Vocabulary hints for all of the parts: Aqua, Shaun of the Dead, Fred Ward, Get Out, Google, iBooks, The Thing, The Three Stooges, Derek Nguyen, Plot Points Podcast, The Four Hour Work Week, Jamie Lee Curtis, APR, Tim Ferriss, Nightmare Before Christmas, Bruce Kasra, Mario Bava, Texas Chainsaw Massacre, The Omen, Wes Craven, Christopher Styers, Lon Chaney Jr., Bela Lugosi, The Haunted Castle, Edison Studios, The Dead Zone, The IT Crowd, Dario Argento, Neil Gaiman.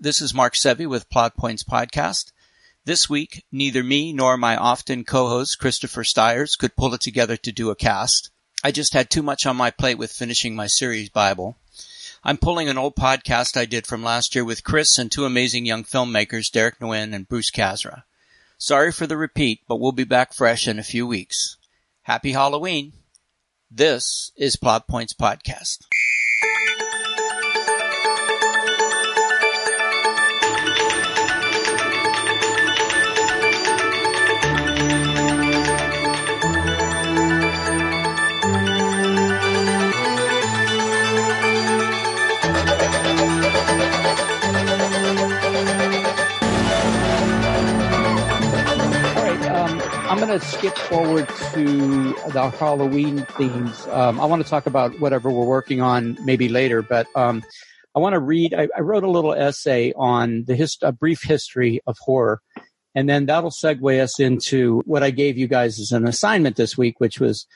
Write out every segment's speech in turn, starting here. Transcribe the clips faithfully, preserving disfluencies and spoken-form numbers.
This is Mark Seve with Plot Points Podcast. This week, neither me nor my often co-host Christopher Styers could pull it together to do a cast. I just had too much on my plate with finishing my series Bible. I'm pulling an old podcast I did from last year with Chris and two amazing young filmmakers, Derek Nguyen and Bruce Kasra. Sorry for the repeat, but we'll be back fresh in a few weeks. Happy Halloween. This is Plot Points Podcast. I'm going to skip forward to the Halloween themes. Um, I want to talk about whatever we're working on maybe later, but um, I want to read. I, I wrote a little essay on the hist- a brief history of horror, and then that'll segue us into what I gave you guys as an assignment this week, which was,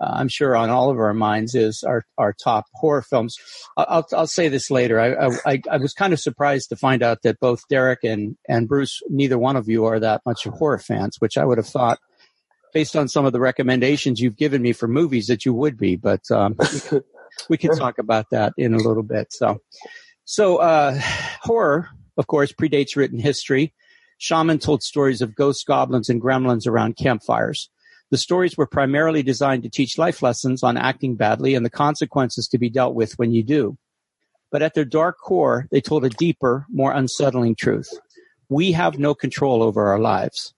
uh, I'm sure, on all of our minds, is our, our top horror films. I'll, I'll say this later. I, I, I was kind of surprised to find out that both Derek and, and Bruce, neither one of you are that much of horror fans, which I would have thought, based on some of the recommendations you've given me for movies, that you would be. But um, we, can, we can talk about that in a little bit. So, so uh, horror, of course, predates written history. Shaman told stories of ghosts, goblins, and gremlins around campfires. The stories were primarily designed to teach life lessons on acting badly and the consequences to be dealt with when you do. But at their dark core, they told a deeper, more unsettling truth. We have no control over our lives.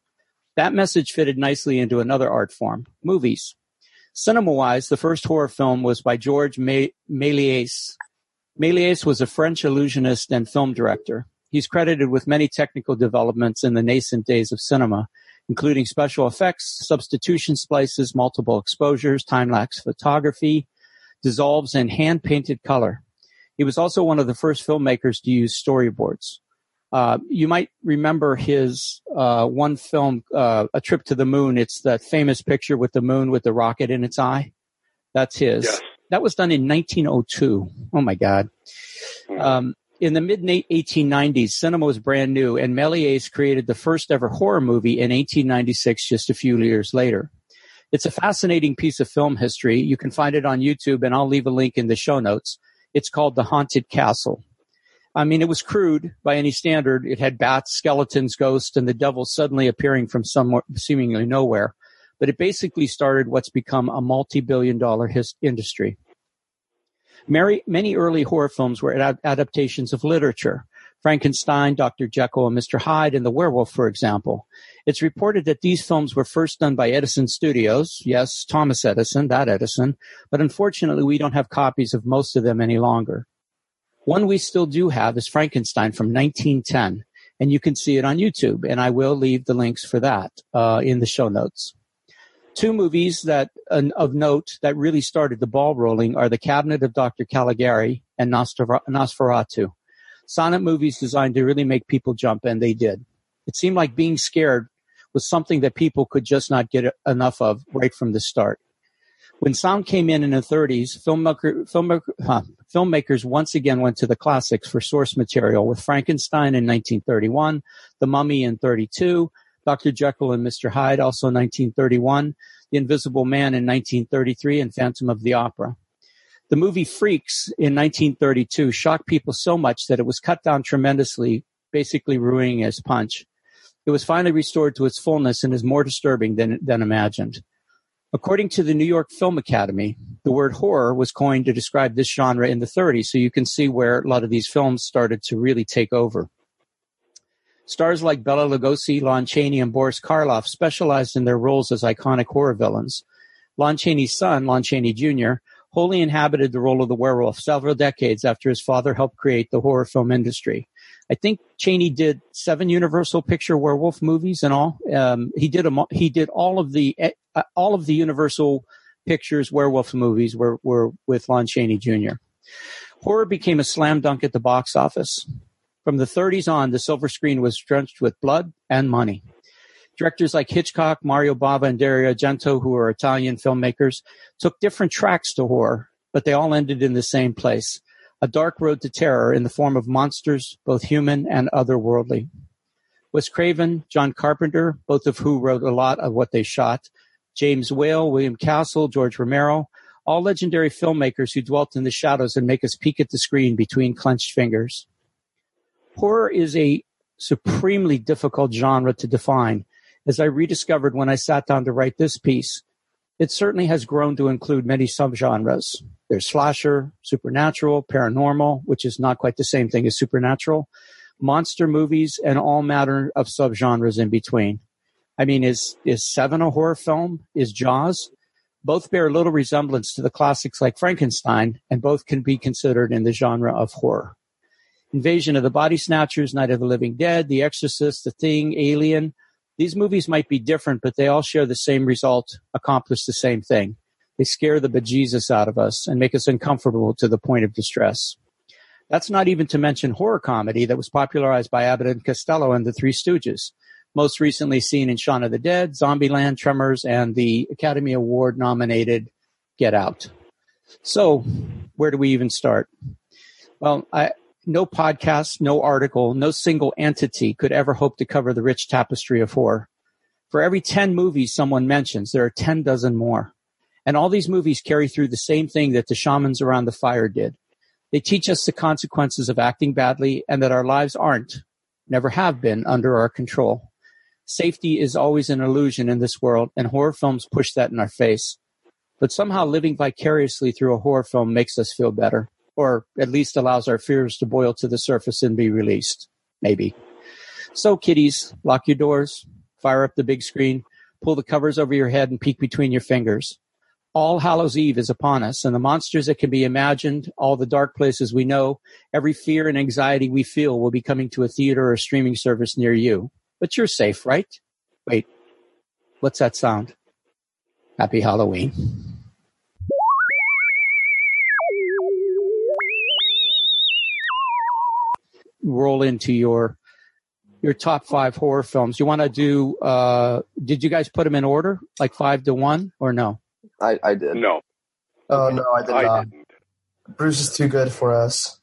That message fitted nicely into another art form, movies. Cinema-wise, the first horror film was by Georges Méliès. Méliès was a French illusionist and film director. He's credited with many technical developments in the nascent days of cinema, including special effects, substitution splices, multiple exposures, time-lapse photography, dissolves, and hand-painted color. He was also one of the first filmmakers to use storyboards. Uh, you might remember his uh, one film, uh, A Trip to the Moon. It's that famous picture with the moon with the rocket in its eye. That's his. Yes. That was done in nineteen oh two. Oh, my God. Um, in the mid-eighteen nineties, cinema was brand new, and Méliès created the first ever horror movie in eighteen ninety-six, just a few years later. It's a fascinating piece of film history. You can find it on YouTube, and I'll leave a link in the show notes. It's called The Haunted Castle. I mean, it was crude by any standard. It had bats, skeletons, ghosts, and the devil suddenly appearing from somewhere, seemingly nowhere. But it basically started what's become a multi-billion dollar his- industry. Mary, many early horror films were ad- adaptations of literature. Frankenstein, Doctor Jekyll, and Mister Hyde, and The Werewolf, for example. It's reported that these films were first done by Edison Studios. Yes, Thomas Edison, that Edison. But unfortunately, we don't have copies of most of them any longer. One we still do have is Frankenstein from nineteen ten, and you can see it on YouTube, and I will leave the links for that uh, in the show notes. Two movies that uh, of note that really started the ball rolling are The Cabinet of Doctor Caligari and Nosfer- Nosferatu, silent movies designed to really make people jump, and they did. It seemed like being scared was something that people could just not get enough of right from the start. When sound came in in the thirties, filmmaker, filmmaker, huh, filmmakers once again went to the classics for source material with Frankenstein in nineteen thirty-one, The Mummy in thirty-two, Doctor Jekyll and Mister Hyde also in nineteen thirty-one, The Invisible Man in nineteen thirty-three, and Phantom of the Opera. The movie Freaks in nineteen thirty-two shocked people so much that it was cut down tremendously, basically ruining its punch. It was finally restored to its fullness and is more disturbing than, than imagined. According to the New York Film Academy, the word horror was coined to describe this genre in the thirties, so you can see where a lot of these films started to really take over. Stars like Bela Lugosi, Lon Chaney, and Boris Karloff specialized in their roles as iconic horror villains. Lon Chaney's son, Lon Chaney Junior, wholly inhabited the role of the werewolf several decades after his father helped create the horror film industry. I think Chaney did seven Universal Picture werewolf movies and all. Um, he did a, he did all of the uh, all of the Universal Pictures werewolf movies were were with Lon Chaney Junior Horror became a slam dunk at the box office. From the thirties on, the silver screen was drenched with blood and money. Directors like Hitchcock, Mario Bava, and Dario Argento, who are Italian filmmakers, took different tracks to horror, but they all ended in the same place. a dark road to terror in the form of monsters, both human and otherworldly. Wes Craven, John Carpenter, both of who wrote a lot of what they shot, James Whale, William Castle, George Romero, all legendary filmmakers who dwelt in the shadows and make us peek at the screen between clenched fingers. Horror is a supremely difficult genre to define, as I rediscovered when I sat down to write this piece. It certainly has grown to include many subgenres. There's slasher, supernatural, paranormal, which is not quite the same thing as supernatural, monster movies, and all manner of subgenres in between. I mean, is is Seven a horror film? Is Jaws? Both bear little resemblance to the classics like Frankenstein, and both can be considered in the genre of horror. Invasion of the Body Snatchers, Night of the Living Dead, The Exorcist, The Thing, Alien. These movies might be different, but they all share the same result, accomplish the same thing. They scare the bejesus out of us and make us uncomfortable to the point of distress. That's not even to mention horror comedy that was popularized by Abbott and Costello and the Three Stooges, most recently seen in Shaun of the Dead, Zombieland, Tremors, and the Academy Award-nominated Get Out. So where do we even start? Well, I, no podcast, no article, no single entity could ever hope to cover the rich tapestry of horror. For every ten movies someone mentions, there are ten dozen more. And all these movies carry through the same thing that the shamans around the fire did. They teach us the consequences of acting badly and that our lives aren't, never have been, under our control. Safety is always an illusion in this world, and horror films push that in our face. But somehow living vicariously through a horror film makes us feel better, or at least allows our fears to boil to the surface and be released, maybe. So, kiddies, lock your doors, fire up the big screen, pull the covers over your head, and peek between your fingers. All Hallows Eve is upon us, and the monsters that can be imagined, all the dark places we know, every fear and anxiety we feel will be coming to a theater or streaming service near you. But you're safe, right? Wait, what's that sound? Happy Halloween. Roll into your your top five horror films. You want to do, uh, did you guys put them in order, like five to one, or no? I, I did. No. Oh, no, I did I not. Didn't. Bruce is too good for us.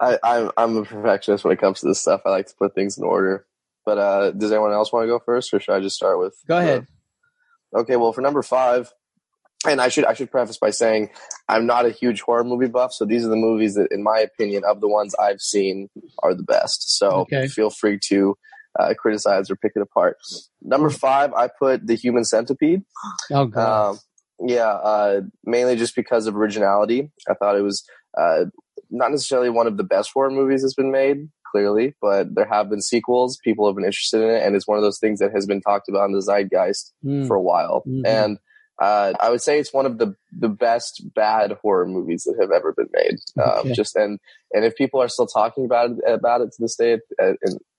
I, I'm, I'm a perfectionist when it comes to this stuff. I like to put things in order. But uh, does anyone else want to go first, or should I just start with? Go ahead. Uh, okay, well, for number five, and I should I should preface by saying I'm not a huge horror movie buff, so these are the movies that, in my opinion, of the ones I've seen, are the best. So okay. Feel free to Uh, criticize or pick it apart. Number five, I put The Human Centipede. Oh, God. Um, yeah, uh, mainly just because of originality. I thought it was uh, not necessarily one of the best horror movies that's been made, clearly, but there have been sequels. People have been interested in it, and it's one of those things that has been talked about in the zeitgeist mm. for a while. Mm-hmm. And uh, I would say it's one of the, the best bad horror movies that have ever been made. Um, okay. Just and and if people are still talking about it, about it to this day, and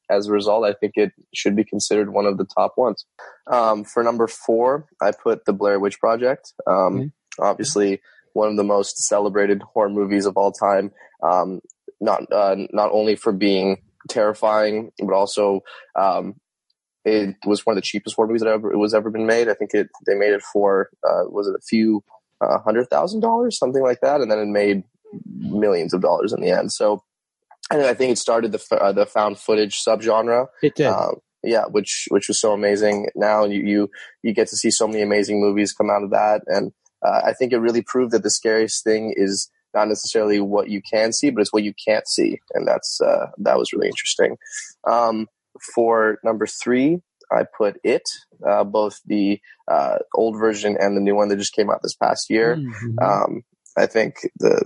as a result, I think it should be considered one of the top ones. Um, for number four, I put The Blair Witch Project. Um, okay. Obviously, one of the most celebrated horror movies of all time. Um, not uh, not only for being terrifying, but also um, it was one of the cheapest horror movies that ever it was ever been made. I think it they made it for uh, was it a few uh, hundred thousand dollars, something like that, and then it made millions of dollars in the end. So. And I think it started the uh, the found footage subgenre. It did, um, yeah, which which was so amazing. Now you you you get to see so many amazing movies come out of that, and uh, I think it really proved that the scariest thing is not necessarily what you can see, but it's what you can't see, and that's uh, that was really interesting. Um, for number three, I put It, uh, both the uh, old version and the new one that just came out this past year. Mm-hmm. Um, I think the.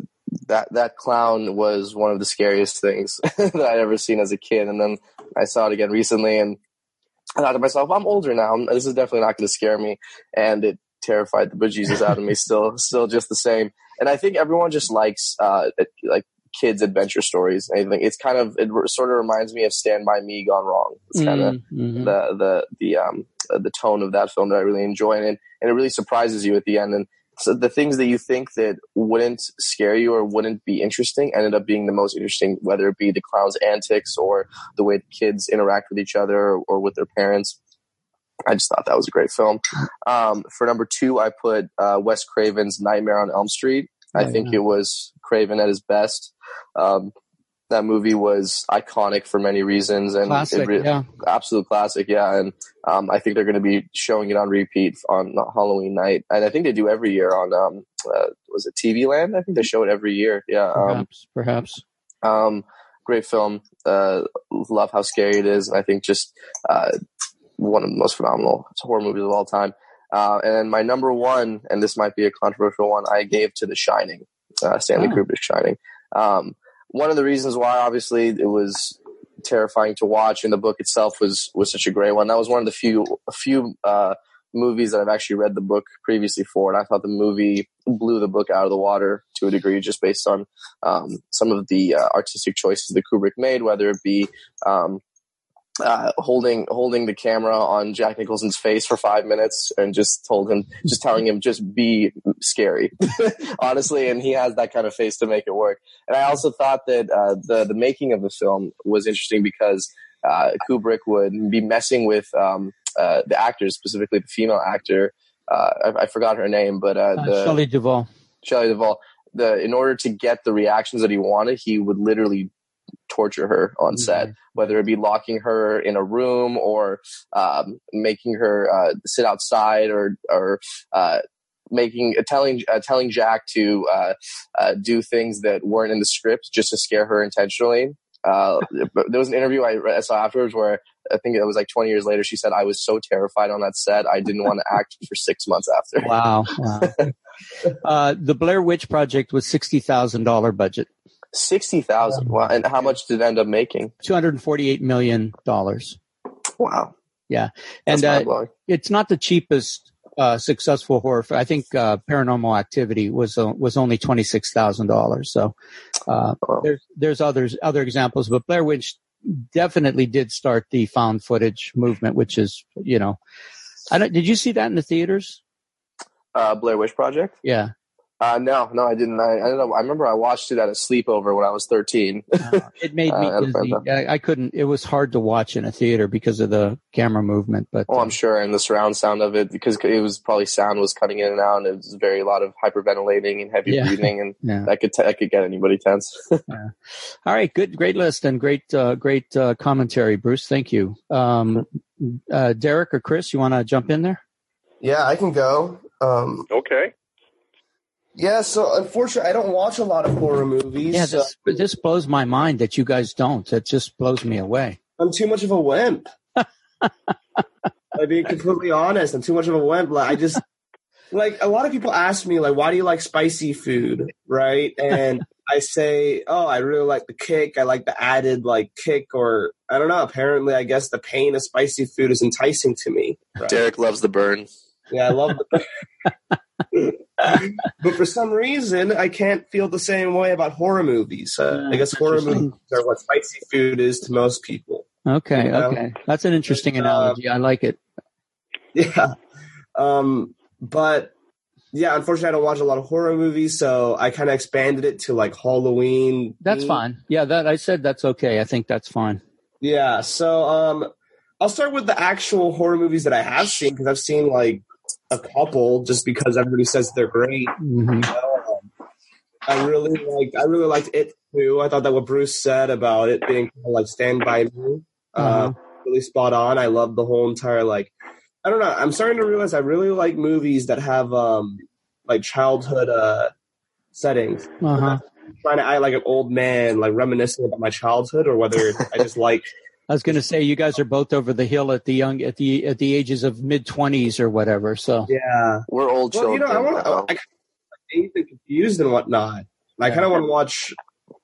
That that clown was one of the scariest things that I'd ever seen as a kid. And then I saw it again recently, and I thought to myself, I'm older now. This is definitely not going to scare me. And it terrified the bejesus out of me still, still just the same. And I think everyone just likes uh, like kids' adventure stories. Anything. It's kind of, it sort of reminds me of Stand By Me gone wrong. It's kind of mm-hmm. the, the, the, um, the tone of that film that I really enjoy. And, and it really surprises you at the end. And, so the things that you think that wouldn't scare you or wouldn't be interesting ended up being the most interesting, whether it be the clown's antics or the way kids interact with each other or with their parents. I just thought that was a great film. Um, for number two, I put uh, Wes Craven's Nightmare on Elm Street. I think it was Craven at his best. Um, that movie was iconic for many reasons, and classic, re- yeah. absolute classic. Yeah. And um, I think they're going to be showing it on repeat on Halloween night. And I think they do every year on, um, uh, was it T V Land? I think they show it every year. Yeah. Perhaps. Um, perhaps. Um, great film. Uh, love how scary it is. I think just uh, one of the most phenomenal horror movies of all time. Uh, and my number one, and this might be a controversial one, I gave to The Shining, uh, Stanley oh. Kubrick's Shining. Um, one of the reasons why, obviously, it was terrifying to watch, and the book itself was was such a great one. That was one of the few a few uh, movies that I've actually read the book previously for, and I thought the movie blew the book out of the water to a degree, just based on um, some of the uh, artistic choices that Kubrick made, whether it be um, Uh, holding holding the camera on Jack Nicholson's face for five minutes and just told him, just telling him, just be scary, honestly. And he has that kind of face to make it work. And I also thought that uh, the the making of the film was interesting because uh, Kubrick would be messing with um, uh, the actors, specifically the female actor. Uh, I, I forgot her name, but uh, uh, the, Shelley Duvall. Shelley Duvall. The in order to get the reactions that he wanted, he would literally torture her on set, whether it be locking her in a room or um, making her uh, sit outside, or or uh, making uh, telling uh, telling Jack to uh, uh, do things that weren't in the script just to scare her intentionally. Uh, there was an interview I saw afterwards where I think it was like twenty years later. She said, "I was so terrified on that set, I didn't want to act for six months after." Wow! wow. uh, the Blair Witch Project was sixty thousand dollar budget. Sixty thousand. Wow! And how much did it end up making? Two hundred and forty-eight million dollars. Wow. Yeah, and uh, it's not the cheapest uh, successful horror. I think uh, Paranormal Activity was uh, was only twenty-six thousand dollars. So uh, oh. there's there's others other examples, but Blair Witch definitely did start the found footage movement, which is you know, I don't. Did you see that in the theaters? Uh, Blair Witch Project. Yeah. Uh, no, no, I didn't. I, I don't know. I remember I watched it at a sleepover when I was thirteen. uh, it made me uh, dizzy. I, I couldn't. It was hard to watch in a theater because of the camera movement. But oh, um, I'm sure, and the surround sound of it, because it was probably sound was cutting in and out, and it was very a lot of hyperventilating and heavy yeah. breathing, and yeah. that could t- that could get anybody tense. yeah. All right, good, great list and great, uh, great uh, commentary, Bruce. Thank you, um, uh, Derek or Chris. You want to jump in there? Yeah, I can go. Um, okay. Yeah, so unfortunately, I don't watch a lot of horror movies. Yeah, this, so. this blows my mind that you guys don't. It just blows me away. I'm too much of a wimp. I'm being completely honest. I'm too much of a wimp. Like, I just like a lot of people ask me, like, why do you like spicy food, right? And I say, oh, I really like the kick. I like the added like kick, or I don't know. Apparently, I guess the pain of spicy food is enticing to me. Right? Derek loves the burn. Yeah, I love the burn. But for some reason, I can't feel the same way about horror movies. Uh, I guess horror movies are what spicy food is to most people. Okay, you know? okay. That's an interesting um, analogy. I like it. Yeah. Um, but, yeah, unfortunately, I don't watch a lot of horror movies, so I kind of expanded it to, like, Halloween. That's theme. fine. Yeah, that I said that's okay. I think that's fine. Yeah, so um, I'll start with the actual horror movies that I have seen, because I've seen, like, a couple, just because everybody says they're great. Mm-hmm. Um, I really like. I really liked It too. I thought that what Bruce said about it being kind of like Stand By Me, uh, mm-hmm. really spot on. I love the whole entire like. I don't know. I'm starting to realize I really like movies that have um like childhood uh settings. Uh-huh. Trying to act like an old man, like reminiscing about my childhood, or whether I just like. I was going to say you guys are both over the hill at the young at the at the ages of mid twenties or whatever. So yeah, we're old well, children. You know, I want to like anything confused and whatnot. And I kind of want to watch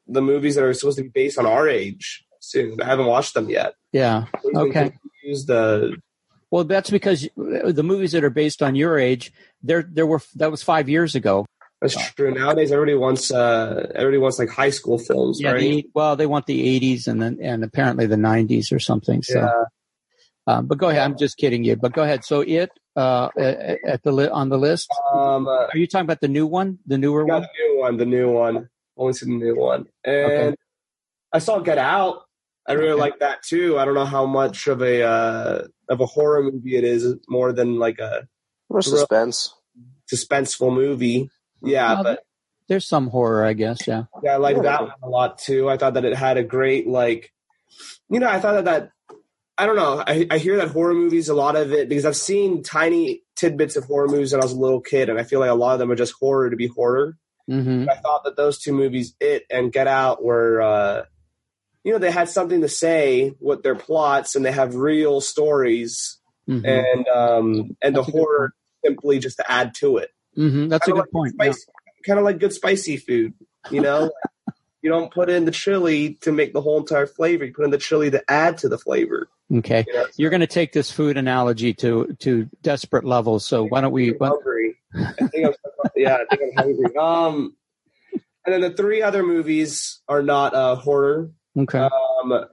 the movies that are supposed to be based on our age soon. I haven't watched them yet. Yeah. Okay. Confused, uh, well, that's because the movies that are based on your age, there there were that was five years ago. That's true. Nowadays, everybody wants uh, everybody wants like high school films, yeah, right? They, well, they want the eighties and then and apparently the nineties or something. So, yeah. um, but go ahead. I'm just kidding you. But go ahead. So it uh, at the li- on the list. Um, uh, Are you talking about the new one, the newer one? The new one, the new one. Only seen the new one. And okay. I saw Get Out. I really okay. like that too. I don't know how much of a uh, of a horror movie it is, more than like a more suspense, suspenseful movie. Yeah, well, but There's some horror, I guess, yeah. Yeah, I liked that one a lot, too. I thought that it had a great, like... You know, I thought that that... I don't know. I, I hear that horror movies, a lot of it... Because I've seen tiny tidbits of horror movies when I was a little kid, and I feel like a lot of them are just horror to be horror. Mm-hmm. I thought that those two movies, It and Get Out, were... Uh, you know, they had something to say with their plots, and they have real stories, mm-hmm. and um, and that's the horror simply just to add to it. Mm-hmm. That's kinda a good like point. Spicy, yeah. Kind of like good spicy food, you know? You don't put in the chili to make the whole entire flavor. You put in the chili to add to the flavor. Okay. You know? You're going to take this food analogy to, to desperate levels, so why don't we... I'm hungry. I think I'm, yeah, I think I'm hungry. Um, and then the three other movies are not uh, horror. Okay. Um,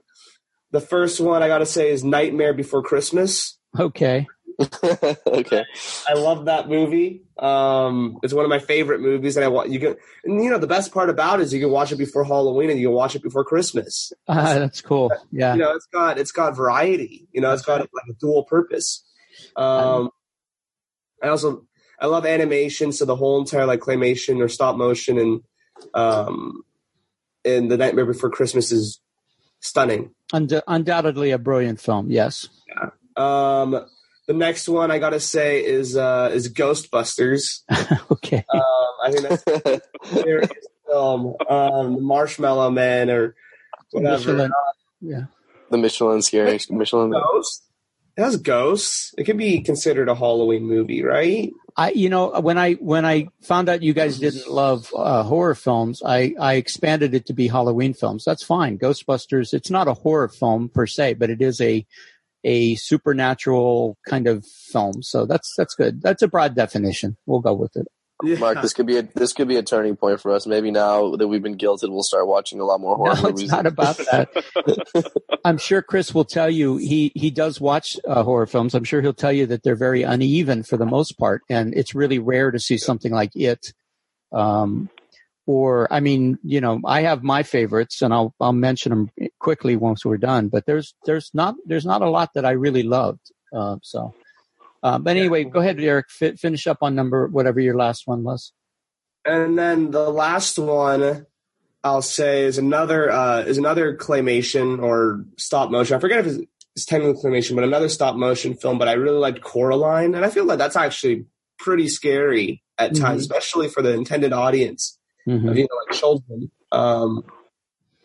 the first one I got to say is Nightmare Before Christmas. Okay. Okay. I love that movie. Um, it's one of my favorite movies, and I want you can. And you know, the best part about it is you can watch it before Halloween and you can watch it before Christmas. Ah, uh, that's cool. Yeah. You know, it's got it's got variety. You know, it's got like a dual purpose. Um, I also I love animation, so the whole entire like claymation or stop motion and um, and the Nightmare Before Christmas is stunning. Und- undoubtedly a brilliant film. Yes. Yeah. Um. The next one I gotta say is uh, is Ghostbusters. Okay, um, I think that's the scariest film. Um, Marshmallow Man or whatever. Michelin. Uh, yeah, the Michelin scary Michelin. Ghost. It has ghosts. It could be considered a Halloween movie, right? I, you know, when I when I found out you guys didn't love uh, horror films, I I expanded it to be Halloween films. That's fine. Ghostbusters. It's not a horror film per se, but it is a a supernatural kind of film, so that's that's good. That's a broad definition. We'll go with it. Yeah. Mark, this could be a this could be a turning point for us. Maybe now that we've been guilted, we'll start watching a lot more horror no, movies. It's not about that. I'm sure Chris will tell you he he does watch uh, horror films. I'm sure he'll tell you that they're very uneven for the most part, and it's really rare to see something like It. Um, Or, I mean, you know, I have my favorites, and I'll I'll mention them quickly once we're done. But there's there's not there's not a lot that I really loved. Uh, so, uh, but anyway, go ahead, Eric. F- finish up on number whatever your last one was. And then the last one I'll say is another uh, is another claymation or stop motion. I forget if it's technically claymation, but another stop motion film. But I really liked Coraline, and I feel like that's actually pretty scary at times, mm-hmm. especially for the intended audience. Mm-hmm. Of, you know, like children. Um,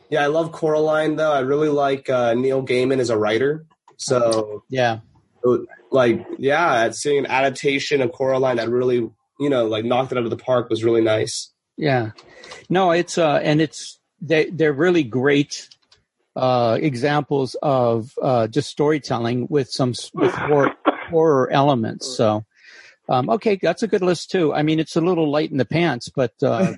yeah, I love Coraline though. I really like uh, Neil Gaiman as a writer. So yeah, it, like yeah, seeing an adaptation of Coraline that really, you know, like knocked it out of the park was really nice. Yeah, no, it's uh, and it's they they're really great uh, examples of uh, just storytelling with some with horror, horror elements. So. Um, okay, that's a good list too. I mean, it's a little light in the pants, but uh,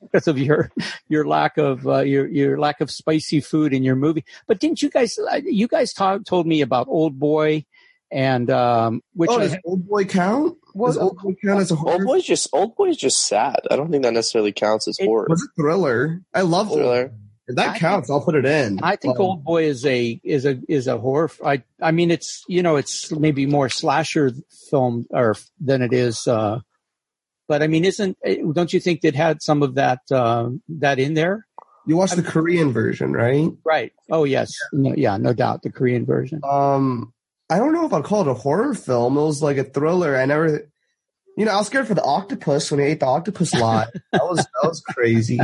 because of your your lack of uh, your your lack of spicy food in your movie. But didn't you guys you guys talk, told me about Oldboy and um, which oh, does I, Oldboy count? Does Oldboy count as a horror? Oldboy's just Oldboy's just sad. I don't think that necessarily counts as it, horror. It's a thriller. I love thriller. Oldboy. If that counts, I think, I'll put it in. I think um, Oldboy is a is a is a horror. I I mean, it's you know, it's maybe more slasher film or than it is. Uh, but I mean, isn't don't you think it had some of that uh, that in there? You watched I the mean, Korean version, right? Right. Oh yes, no, yeah, no doubt, the Korean version. Um, I don't know if I'd call it a horror film. It was like a thriller. I never, you know, I was scared for the octopus when he ate the octopus lot. That was that was crazy.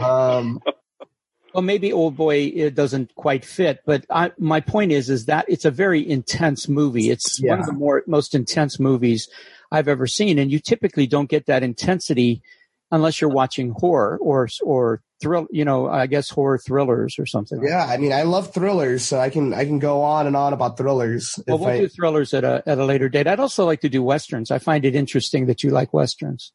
Um. Well, maybe Oldboy it doesn't quite fit, but I, my point is, is that it's a very intense movie. It's yeah. one of the more most intense movies I've ever seen, and you typically don't get that intensity unless you're watching horror or or thrill. You know, I guess horror thrillers or something. Yeah, like I mean, I love thrillers, so I can I can go on and on about thrillers. Well, we'll I, do thrillers at a at a later date. I'd also like to do westerns. I find it interesting that you like westerns.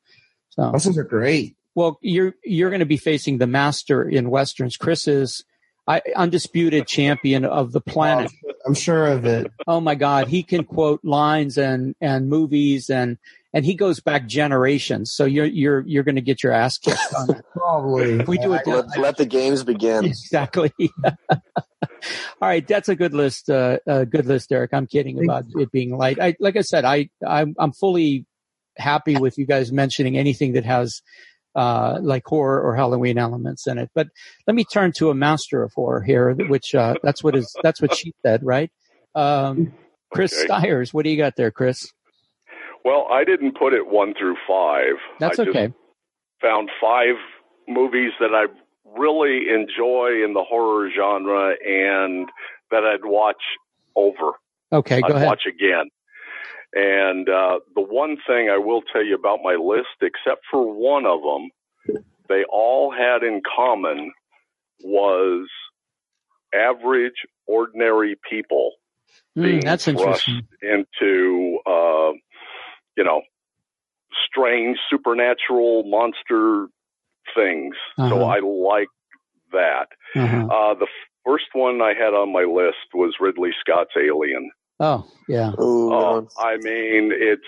So. Westerns are great. Well, you're you're going to be facing the master in westerns. Chris is I, undisputed champion of the planet. Oh, I'm sure of it. Oh my God, he can quote lines and, and movies and and he goes back generations. So you're you're you're going to get your ass kicked on that. Probably. If we do it. Let, let the games begin. Exactly. All right, that's a good list. Uh, a good list, Eric. I'm kidding Thank about you. It being light. I like I said, I I'm, I'm fully happy with you guys mentioning anything that has uh, like horror or Halloween elements in it. But let me turn to a master of horror here, which uh, that's what is that's what she said, right? Um, Chris okay. Styers, what do you got there, Chris? Well, I didn't put it one through five. That's I okay. Just found five movies that I really enjoy in the horror genre and that I'd watch over. Okay, go I'd ahead. Watch again. And uh, the one thing I will tell you about my list, except for one of them, they all had in common was average, ordinary people mm, being that's thrust into, uh, you know, strange, supernatural, monster things. Uh-huh. So I like that. Uh-huh. Uh, the first one I had on my list was Ridley Scott's Alien. Oh, yeah. Ooh, uh, I mean, it's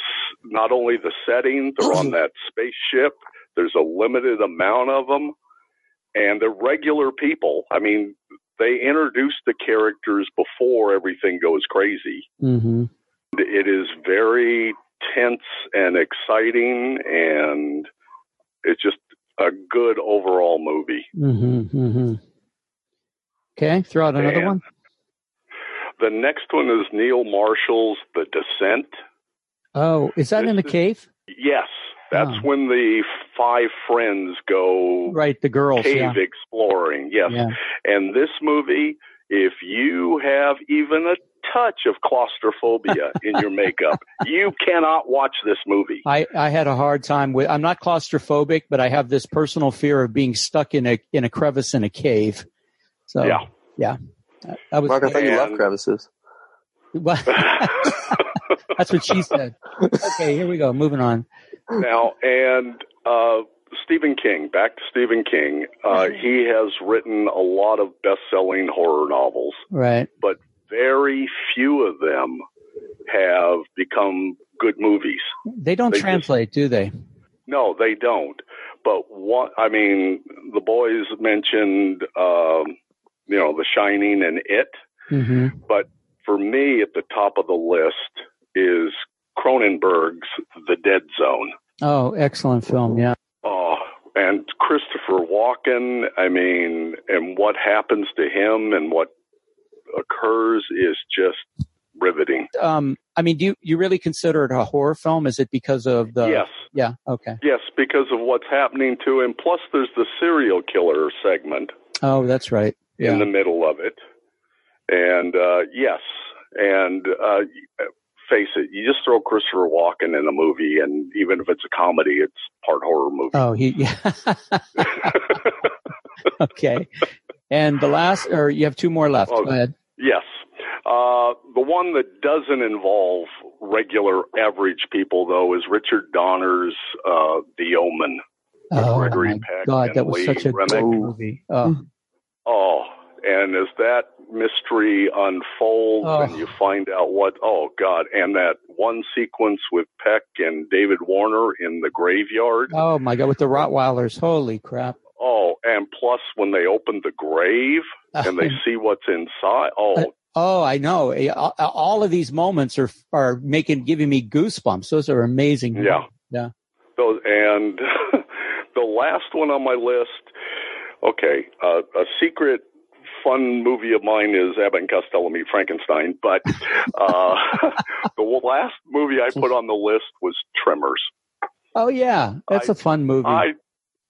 not only the setting, they're on that spaceship. There's a limited amount of them, and they're regular people. I mean, they introduce the characters before everything goes crazy. Mm-hmm. It is very tense and exciting, and it's just a good overall movie. Mm-hmm, mm-hmm. Okay, throw out another and, one. The next one is Neil Marshall's The Descent. Oh, is that this in the cave? Is, yes. That's oh. when the five friends go right, the girls, cave yeah. exploring. Yes. Yeah. And this movie, if you have even a touch of claustrophobia in your makeup, you cannot watch this movie. I, I had a hard time with I'm not claustrophobic, but I have this personal fear of being stuck in a in a crevice in a cave. So yeah. Yeah. I was Mark, I thought you loved crevices. That's what she said. Okay, here we go. Moving on. Now, and uh, Stephen King, back to Stephen King. Uh, he has written a lot of best-selling horror novels. Right. But very few of them have become good movies. They don't they translate, just, do they? No, they don't. But, what, I mean, the boys mentioned... Um, you know, The Shining and It. Mm-hmm. But for me, at the top of the list is Cronenberg's The Dead Zone. Oh, excellent film, yeah. Oh, and Christopher Walken, I mean, and what happens to him and what occurs is just riveting. Um, I mean, do you, you really consider it a horror film? Is it because of the... Yes. Yeah, okay. Yes, because of what's happening to him. Plus, there's the serial killer segment. Oh, that's right. Yeah. In the middle of it. And, uh, yes. And, uh, face it, you just throw Christopher Walken in a movie, and even if it's a comedy, it's part horror movie. Oh, he, yeah. Okay. And the last, or you have two more left. Oh, go ahead. Yes. Uh, the one that doesn't involve regular average people, though, is Richard Donner's, uh, The Omen. Oh, Gregory my Peck God, that was Lee such a good movie. Oh. Oh, and as that mystery unfolds oh. and you find out what, oh, God, and that one sequence with Peck and David Warner in the graveyard. Oh, my God, with the Rottweilers. Holy crap. Oh, and plus when they open the grave and they see what's inside. Oh, uh, oh, I know. All of these moments are are making giving me goosebumps. Those are amazing. Yeah. Yeah. Those, and the last one on my list. Okay, uh, a secret fun movie of mine is Abbott and Costello Meet Frankenstein, but uh, the last movie I put on the list was Tremors. Oh, yeah, that's I, a fun movie. I,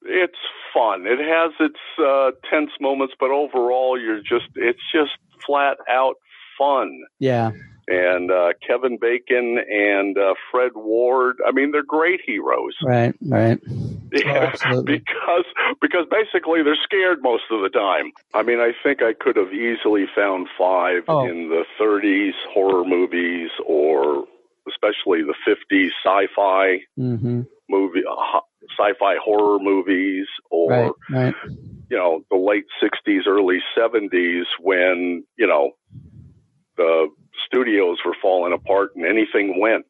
it's fun. It has its uh, tense moments, but overall, you're just it's just flat out fun. Yeah. And uh, Kevin Bacon and uh, Fred Ward, I mean, they're great heroes. Right, right. Yeah, oh, because because basically they're scared most of the time. I mean, I think I could have easily found five oh. in the thirties horror movies, or especially the fifties sci-fi mm-hmm. movie, uh, sci-fi horror movies, or right, right. you know, the late sixties, early seventies, when you know the studios were falling apart and anything went,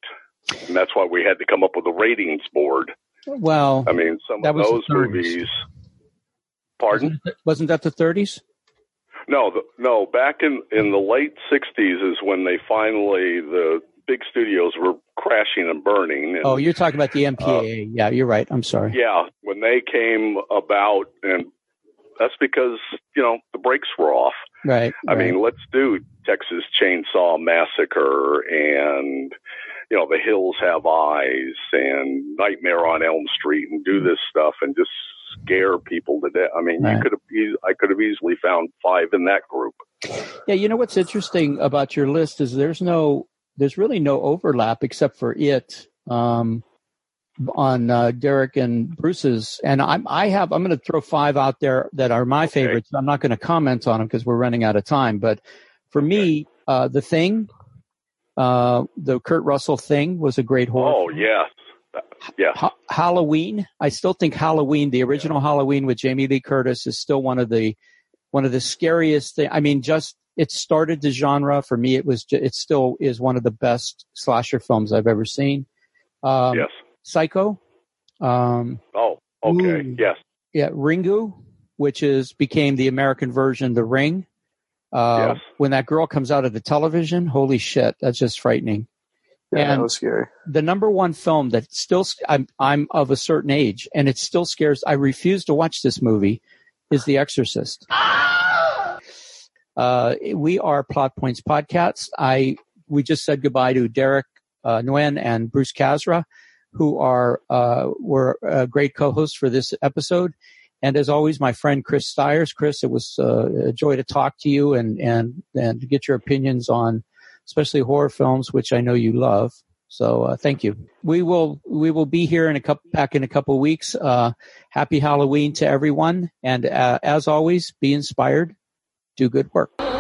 and that's why we had to come up with a ratings board. Well, I mean, some of those movies. Pardon? Wasn't that the thirties? No, the, no. Back in, in the late sixties is when they finally the big studios were crashing and burning. And, oh, you're talking about the M P A A. Uh, yeah, you're right. I'm sorry. Yeah, when they came about, and that's because, you know, the brakes were off. Right. I right. mean, let's do Texas Chainsaw Massacre and, you know, The Hills Have Eyes and Nightmare on Elm Street and do this stuff and just scare people to death. I mean, right. you could have, I could have easily found five in that group. Yeah, you know what's interesting about your list is there's no, there's really no overlap except for it um, on uh, Derek and Bruce's. And I'm, I have, I'm going to throw five out there that are my okay. favorites. I'm not going to comment on them because we're running out of time. But for okay. me, uh, The Thing, uh, the Kurt Russell Thing was a great horror. Oh yeah, yeah. Ha- Halloween. I still think Halloween, the original yeah. Halloween with Jamie Lee Curtis, is still one of the. One of the scariest things. I mean, just it started the genre for me. It was. Just, it still is one of the best slasher films I've ever seen. Um, yes. Psycho. Um, oh, okay. Ooh, yes. Yeah, Ringu, which is became the American version, The Ring. Uh, yes. When that girl comes out of the television, holy shit, that's just frightening. Yeah, and that was scary. The number one film that still I'm I'm of a certain age and it still scares. I refuse to watch this movie. Is The Exorcist. Uh, we are Plot Points Podcasts. I we just said goodbye to Derek uh, Nguyen and Bruce Kasra, who are uh, were uh, great co-hosts for this episode. And as always, my friend Chris Styers. Chris, it was uh, a joy to talk to you and and and to get your opinions on, especially horror films, which I know you love. So uh, thank you. We will we will be here in a couple back in a couple of weeks. Uh, happy Halloween to everyone, and uh, as always, be inspired, do good work.